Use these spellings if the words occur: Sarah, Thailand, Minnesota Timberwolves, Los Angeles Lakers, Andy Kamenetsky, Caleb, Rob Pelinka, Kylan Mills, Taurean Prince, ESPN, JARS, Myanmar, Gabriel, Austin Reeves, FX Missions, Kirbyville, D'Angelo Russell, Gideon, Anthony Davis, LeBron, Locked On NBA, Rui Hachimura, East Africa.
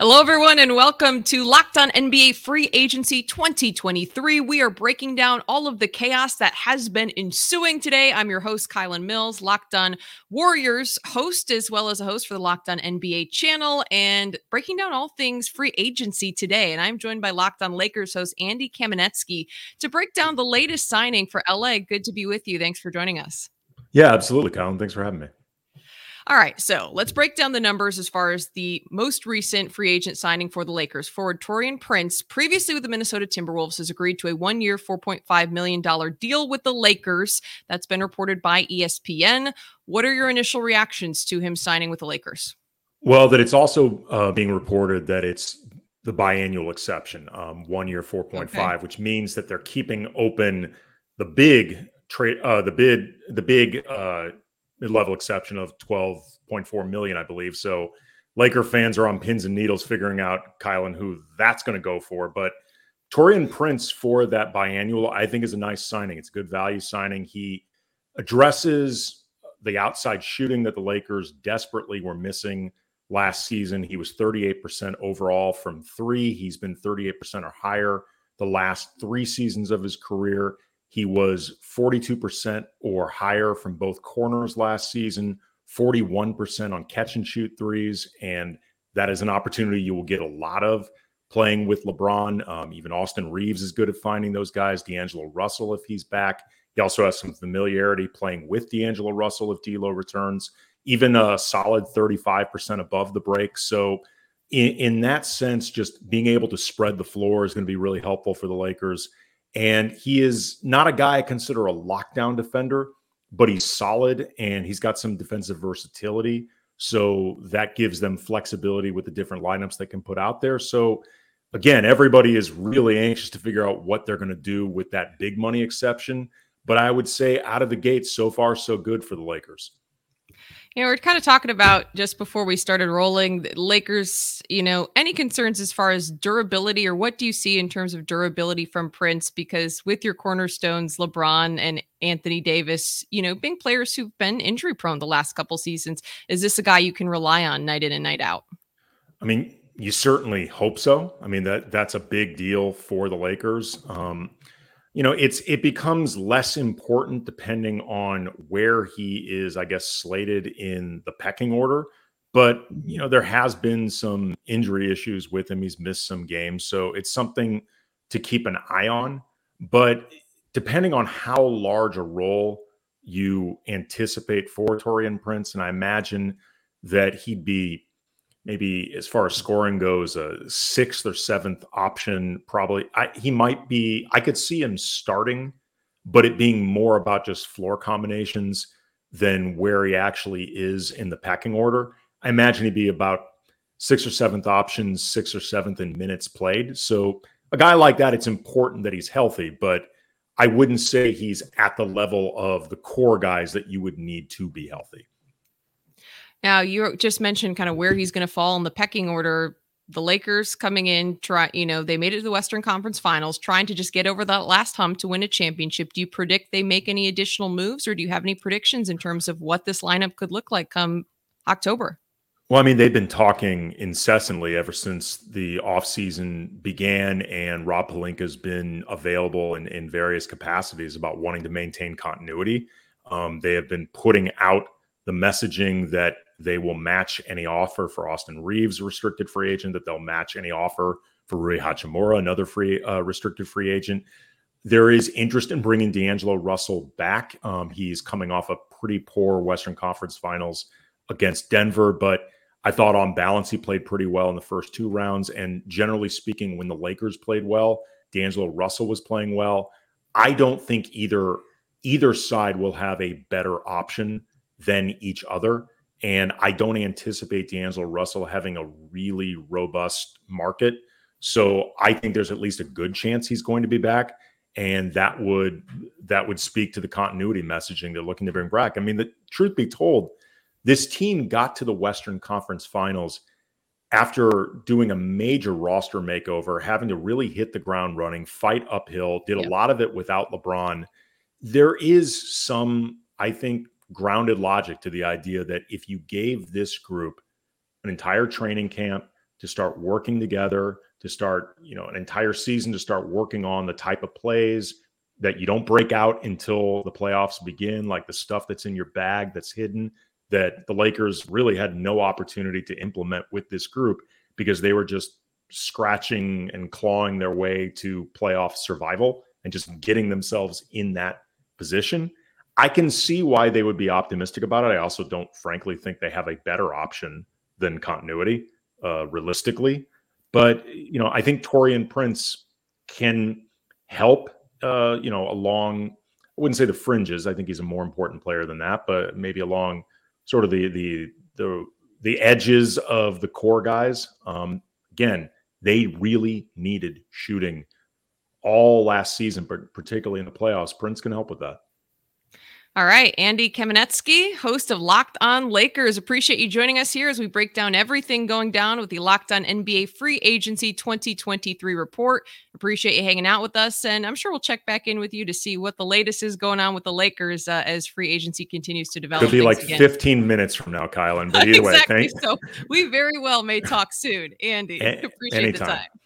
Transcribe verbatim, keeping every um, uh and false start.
Hello, everyone, and welcome to Locked On N B A Free Agency twenty twenty-three. We are breaking down all of the chaos that has been ensuing today. I'm your host, Kylan Mills, Locked On Warriors host, as well as a host for the Locked On N B A channel, and breaking down all things free agency today. And I'm joined by Locked On Lakers host Andy Kamenetsky to break down the latest signing for L A. Good to be with you. Thanks for joining us. Yeah, absolutely, Kylan. Thanks for having me. All right, so let's break down the numbers as far as the most recent free agent signing for the Lakers. Forward Taurean Prince, previously with the Minnesota Timberwolves, has agreed to a one-year, four point five million dollars deal with the Lakers. That's been reported by E S P N. What are your initial reactions to him signing with the Lakers? Well, that it's also uh, being reported that it's the biannual exception, um, one-year, four point five, okay, which means that they're keeping open the big trade, uh, the bid, the big. Uh, mid-level exception of twelve point four million, I believe. So Laker fans are on pins and needles figuring out, Kylan, who that's going to go for. But Taurean Prince for that biannual, I think, is a nice signing. It's a good value signing. He addresses the outside shooting that the Lakers desperately were missing last season. He was thirty-eight percent overall from three. He's been thirty-eight percent or higher the last three seasons of his career. He was forty-two percent or higher from both corners last season, forty-one percent on catch and shoot threes. And that is an opportunity you will get a lot of playing with LeBron. Um, even Austin Reeves is good at finding those guys. D'Angelo Russell, if he's back. He also has some familiarity playing with D'Angelo Russell if D'Lo returns. Even a solid thirty-five percent above the break. So in, in that sense, just being able to spread the floor is going to be really helpful for the Lakers. And he is not a guy I consider a lockdown defender, but he's solid and he's got some defensive versatility. So that gives them flexibility with the different lineups they can put out there. So again, everybody is really anxious to figure out what they're going to do with that big money exception. But I would say out of the gate, so far, so good for the Lakers. You know, we're kind of talking about just before we started rolling, the Lakers, you know, any concerns as far as durability, or what do you see in terms of durability from Prince? Because with your cornerstones, LeBron and Anthony Davis, you know, being players who've been injury prone the last couple seasons, is this a guy you can rely on night in and night out? I mean, you certainly hope so. I mean, that that's a big deal for the Lakers. Um, You know, it's it becomes less important depending on where he is, I guess, slated in the pecking order. But, you know, there has been some injury issues with him. He's missed some games. So it's something to keep an eye on. But depending on how large a role you anticipate for Taurean Prince, and I imagine that he'd be maybe as far as scoring goes, a sixth or seventh option, probably. I, he might be, I could see him starting, but it being more about just floor combinations than where he actually is in the packing order. I imagine he'd be about sixth or seventh options, sixth or seventh in minutes played. So a guy like that, it's important that he's healthy, but I wouldn't say he's at the level of the core guys that you would need to be healthy. Now, you just mentioned kind of where he's going to fall in the pecking order. The Lakers coming in, try, you know, they made it to the Western Conference Finals, trying to just get over that last hump to win a championship. Do you predict they make any additional moves, or do you have any predictions in terms of what this lineup could look like come October? Well, I mean, they've been talking incessantly ever since the offseason began, and Rob Pelinka has been available in, in various capacities about wanting to maintain continuity. Um, they have been putting out the messaging that they will match any offer for Austin Reeves, restricted free agent, that they'll match any offer for Rui Hachimura, another free uh, restricted free agent. There is interest in bringing D'Angelo Russell back. Um, he's coming off a pretty poor Western Conference Finals against Denver, but I thought on balance he played pretty well in the first two rounds. And generally speaking, when the Lakers played well, D'Angelo Russell was playing well. I don't think either either side will have a better option than each other. And I don't anticipate D'Angelo Russell having a really robust market. So I think there's at least a good chance he's going to be back. And that would that would speak to the continuity messaging they're looking to bring back. I mean, the truth be told, this team got to the Western Conference Finals after doing a major roster makeover, having to really hit the ground running, fight uphill, did yep. a lot of it without LeBron. There is some, I think, grounded logic to the idea that if you gave this group an entire training camp to start working together, to start, you know, an entire season to start working on the type of plays that you don't break out until the playoffs begin, like the stuff that's in your bag that's hidden, that the Lakers really had no opportunity to implement with this group because they were just scratching and clawing their way to playoff survival and just getting themselves in that position. I can see why they would be optimistic about it. I also don't, frankly, think they have a better option than continuity, uh, realistically. But, you know, I think Taurean Prince can help, uh, you know, along, I wouldn't say the fringes. I think he's a more important player than that, but maybe along sort of the the the, the edges of the core guys. Um, again, they really needed shooting all last season, but particularly in the playoffs. Prince can help with that. All right, Andy Kamenetsky, host of Locked On Lakers. Appreciate you joining us here as we break down everything going down with the Locked On N B A Free Agency twenty twenty-three report. Appreciate you hanging out with us, and I'm sure we'll check back in with you to see what the latest is going on with the Lakers uh, as free agency continues to develop. It'll be like again. fifteen minutes from now, Kylan, but either exactly. way, thanks. So we very well may talk soon, Andy. A- appreciate anytime. the time.